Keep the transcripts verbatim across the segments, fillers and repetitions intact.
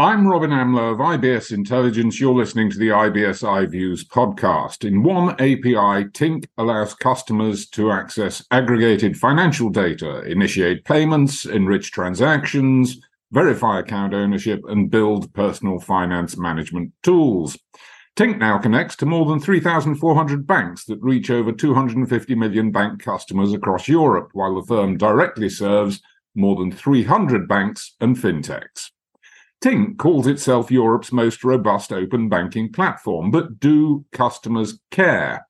I'm Robin Amlôt of I B S Intelligence. You're listening to the I B S iViews podcast. In one A P I, Tink allows customers to access aggregated financial data, initiate payments, enrich transactions, verify account ownership, and build personal finance management tools. Tink now connects to more than three thousand four hundred banks that reach over two hundred fifty million bank customers across Europe, while the firm directly serves more than three hundred banks and fintechs. Tink calls itself Europe's most robust open banking platform, but do customers care?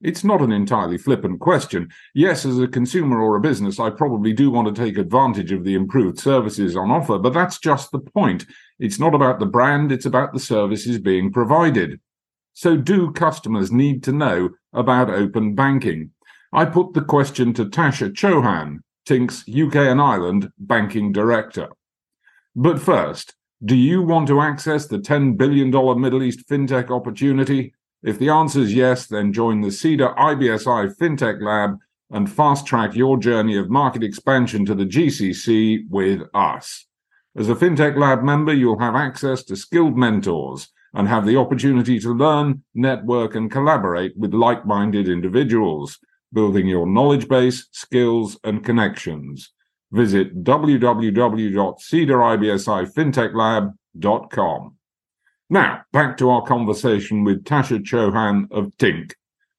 It's not an entirely flippant question. Yes, as a consumer or a business, I probably do want to take advantage of the improved services on offer, but that's just the point. It's not about the brand, it's about the services being provided. So do customers need to know about open banking? I put the question to Tasha Chouhan, Tink's U K and Ireland banking director. But first, do you want to access the ten billion dollars Middle East fintech opportunity? If the answer is yes, then join the CEDA I B S I Fintech Lab and fast-track your journey of market expansion to the G C C with us. As a Fintech Lab member, you'll have access to skilled mentors and have the opportunity to learn, network, and collaborate with like-minded individuals, building your knowledge base, skills, and connections. Visit w w w dot cedar I B S I fintech lab dot com. Now, back to our conversation with Tasha Chouhan of Tink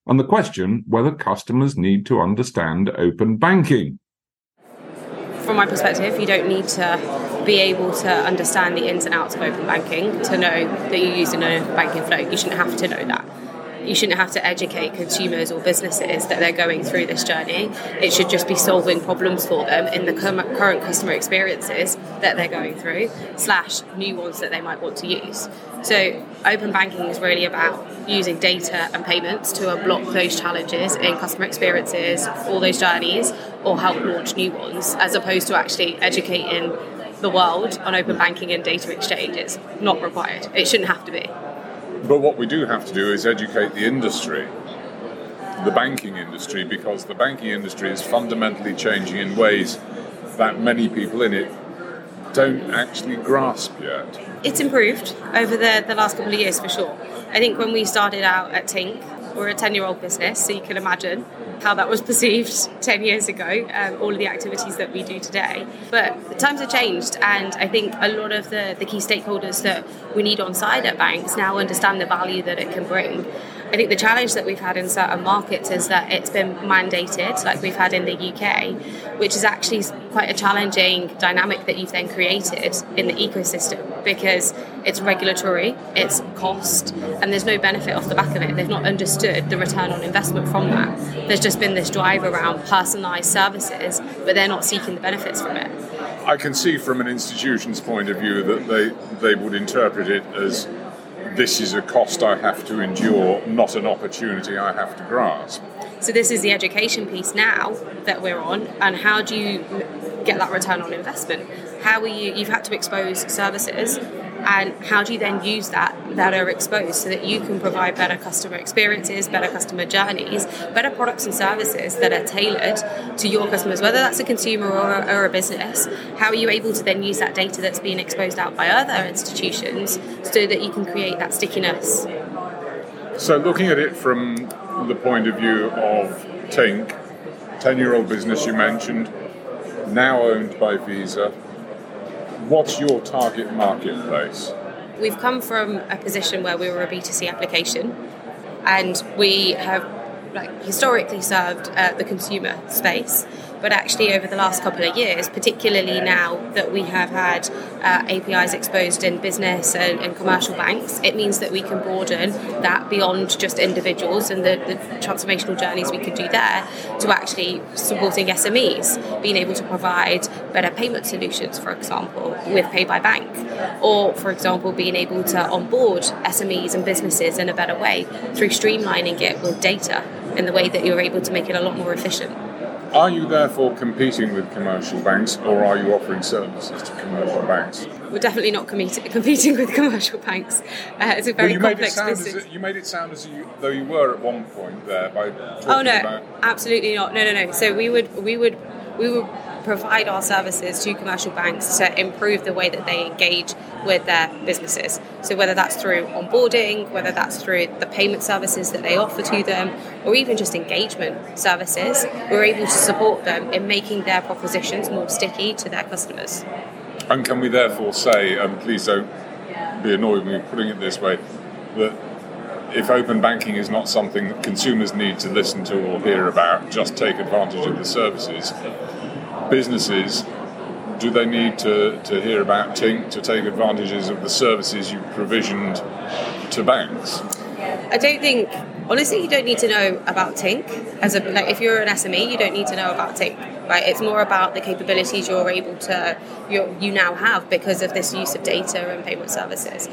and the question whether customers need to understand open banking. From my perspective, you don't need to be able to understand the ins and outs of open banking to know that you're using an open banking flow. You shouldn't have to know that. You shouldn't have to educate consumers or businesses that they're going through this journey. It should just be solving problems for them in the current customer experiences that they're going through, slash new ones that they might want to use. So open banking is really about using data and payments to unblock those challenges in customer experiences, all those journeys, or help launch new ones, as opposed to actually educating the world on open banking and data exchange. It's not required. It shouldn't have to be. But what we do have to do is educate the industry, the banking industry, because the banking industry is fundamentally changing in ways that many people in it don't actually grasp yet. It's improved over the, the last couple of years, for sure. I think when we started out at Tink, we're a ten-year-old business, so you can imagine how that was perceived ten years ago, um, all of the activities that we do today. But the times have changed, and I think a lot of the, the key stakeholders that we need on side at banks now understand the value that it can bring. I think the challenge that we've had in certain markets is that it's been mandated, like we've had in the U K, which is actually quite a challenging dynamic that you've then created in the ecosystem, because it's regulatory, it's cost, and there's no benefit off the back of it. They've not understood the return on investment from that. There's just been this drive around personalised services, but they're not seeking the benefits from it. I can see from an institution's point of view that they, they would interpret it as, this is a cost I have to endure, not an opportunity I have to grasp. So this is the education piece now that we're on, and how do you get that return on investment? How are you, you've had to expose services, and how do you then use that that are exposed so that you can provide better customer experiences, better customer journeys, better products and services that are tailored to your customers, whether that's a consumer or, or a business? How are you able to then use that data that's being exposed out by other institutions so that you can create that stickiness? So looking at it from the point of view of Tink, ten-year-old business you mentioned, now owned by Visa, what's your target marketplace? We've come from a position where we were a B two C application, and we have like historically served uh, the consumer space. But actually over the last couple of years, particularly now that we have had uh, A P Is exposed in business and, and commercial banks, it means that we can broaden that beyond just individuals and the, the transformational journeys we could do there to actually supporting S M Es, being able to provide better payment solutions, for example, with Pay by Bank, or, for example, being able to onboard S M Es and businesses in a better way through streamlining it with data in the way that you're able to make it a lot more efficient. Are you therefore competing with commercial banks, or are you offering services to commercial banks? We're definitely not com- competing with commercial banks. Uh, it's a very well, complex business. As, you made it sound as you, though you were at one point there by talking about... Oh, no, about... absolutely not. No, no, no. So we would, we would, we would provide our services to commercial banks to improve the way that they engage with their businesses. So whether that's through onboarding, whether that's through the payment services that they offer to them, or even just engagement services, we're able to support them in making their propositions more sticky to their customers. And can we therefore say, and please don't be annoyed when we're putting it this way, that if open banking is not something that consumers need to listen to or hear about, just take advantage of the services. Businesses, do they need to, to hear about Tink to take advantages of the services you've provisioned to banks? I don't think, honestly, you don't need to know about Tink. As a, like, if you're an S M E, you don't need to know about Tink. Right? It's more about the capabilities you're able to, you're, you now have because of this use of data and payment services.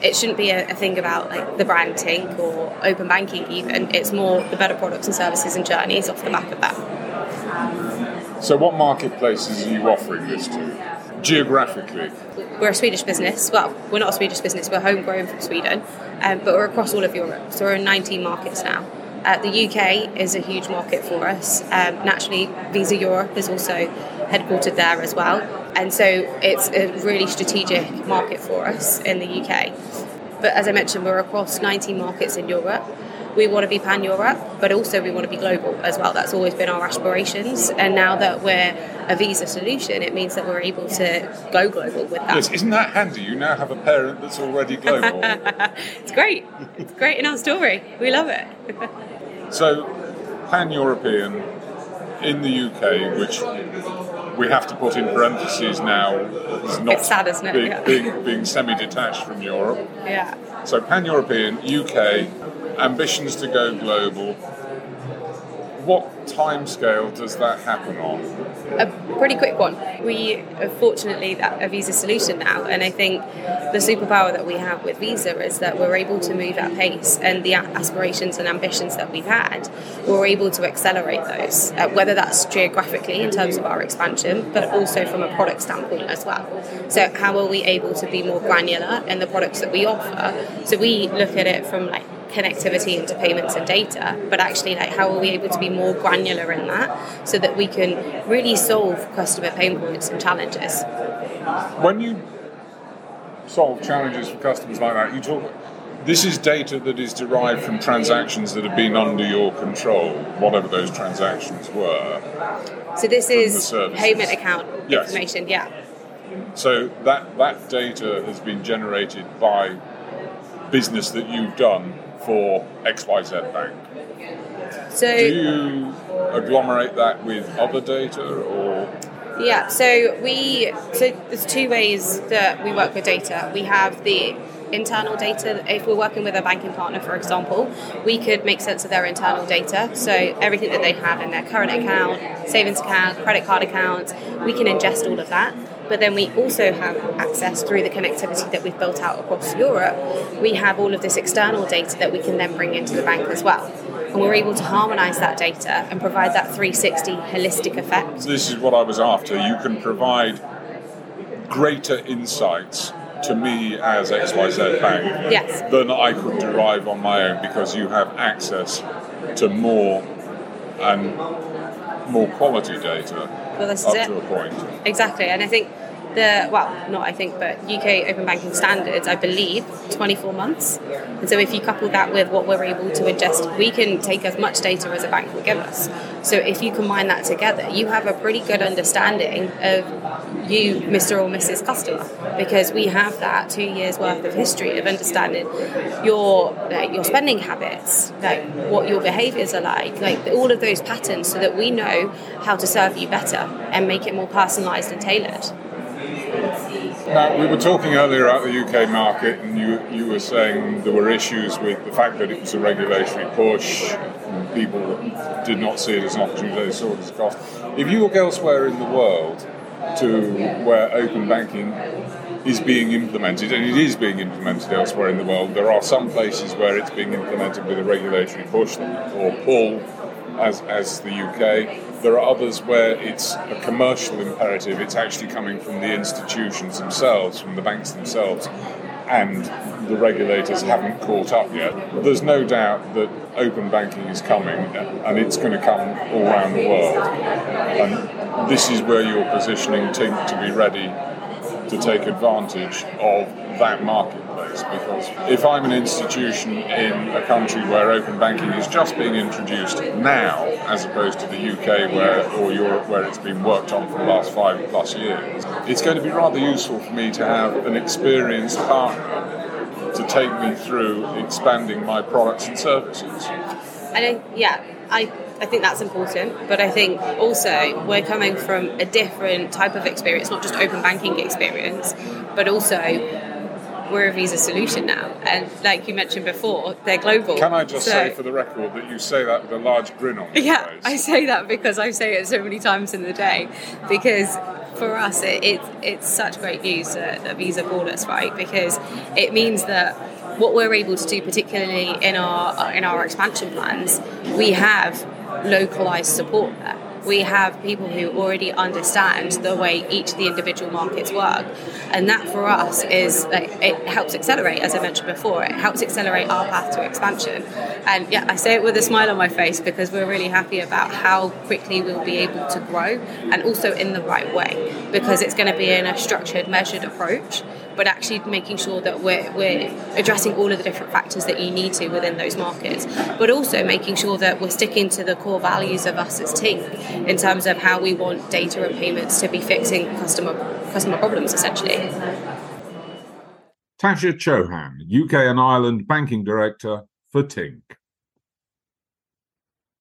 It shouldn't be a, a thing about like the brand Tink or open banking even. It's more the better products and services and journeys off the back of that. So what marketplaces are you offering this to, geographically? We're a Swedish business. Well, we're not a Swedish business. We're homegrown from Sweden, um, but we're across all of Europe. So we're in nineteen markets now. Uh, the U K is a huge market for us. Um, naturally, Visa Europe is also headquartered there as well. And so it's a really strategic market for us in the U K. But as I mentioned, we're across nineteen markets in Europe. We want to be pan-Europe, but also we want to be global as well. That's always been our aspirations. And now that we're a Visa solution, it means that we're able to go global with that. Yes, isn't that handy? You now have a parent that's already global. It's great. It's great in our story. We love it. So, pan-European in the U K, which we have to put in parentheses now, is not it's sad, isn't it? Being, yeah. being, being semi-detached from Europe. Yeah. So pan-European, U K, ambitions to go global. What timescale does that happen on? A pretty quick one. We are fortunately a Visa solution now, and I think the superpower that we have with Visa is that we're able to move at pace, and the aspirations and ambitions that we've had, we're able to accelerate those, uh, whether that's geographically in terms of our expansion, but also from a product standpoint as well. So how are we able to be more granular in the products that we offer? So we look at it from like connectivity into payments and data, but actually like how are we able to be more granular in that so that we can really solve customer pain points and challenges. When you solve challenges for customers like that, you talk, this is data that is derived from transactions that have been under your control, whatever those transactions were. So this is payment account yes. information, yeah. So that, that data has been generated by business that you've done for X Y Z Bank. So, do you agglomerate that with other data, or? Yeah, so we so there's two ways that we work with data. We have the internal data. If we're working with a banking partner, for example, we could make sense of their internal data. So everything that they have in their current account, savings account, credit card accounts, we can ingest all of that. But then we also have access through the connectivity that we've built out across Europe. We have all of this external data that we can then bring into the bank as well. And we're able to harmonise that data and provide that three sixty holistic effect. This is what I was after. You can provide greater insights to me as X Y Z Bank yes. than I could derive on my own because you have access to more and more quality data. Well, this is it. Up to a point. Exactly. And I think the, well, not I think, but U K Open Banking Standards, I believe, twenty-four months. And so if you couple that with what we're able to ingest, we can take as much data as a bank will give us. So if you combine that together, you have a pretty good understanding of you, Mister or Missus Customer, because we have that two years worth of history of understanding your like, your spending habits, like what your behaviours are like, like all of those patterns so that we know how to serve you better and make it more personalised and tailored. Now, we were talking earlier about the U K market, and you you were saying there were issues with the fact that it was a regulatory push, and people did not see it as an opportunity, they saw it as a cost. If you look elsewhere in the world to where open banking is being implemented, and it is being implemented elsewhere in the world, there are some places where it's being implemented with a regulatory push or pull, as as the U K. There are others where it's a commercial imperative. It's actually coming from the institutions themselves, from the banks themselves, and the regulators haven't caught up yet. There's no doubt that open banking is coming, and it's going to come all around the world. And this is where you're positioning Tink to be ready to take advantage of that marketplace. Because if I'm an institution in a country where open banking is just being introduced now, as opposed to the U K where or Europe where it's been worked on for the last five plus years, it's going to be rather useful for me to have an experienced partner to take me through expanding my products and services. And I, yeah, I I think that's important, but I think also we're coming from a different type of experience, not just open banking experience, but also we're a Visa solution now. And like you mentioned before, they're global. Can I just so, say for the record that you say that with a large grin on your yeah, face? Yeah, I say that because I say it so many times in the day, because for us it, it it's such great news that, that Visa bought us, right? Because it means that what we're able to do, particularly in our in our expansion plans, we have localized support there. We have people who already understand the way each of the individual markets work, and that for us is like, it helps accelerate, as I mentioned before, it helps accelerate our path to expansion. And yeah, I say it with a smile on my face because we're really happy about how quickly we'll be able to grow, and also in the right way, because it's going to be in a structured, measured approach, but actually making sure that we're, we're addressing all of the different factors that you need to within those markets, but also making sure that we're sticking to the core values of us as Tink in terms of how we want data and payments to be fixing customer customer problems, essentially. Tasha Chouhan, U K and Ireland Banking Director for Tink.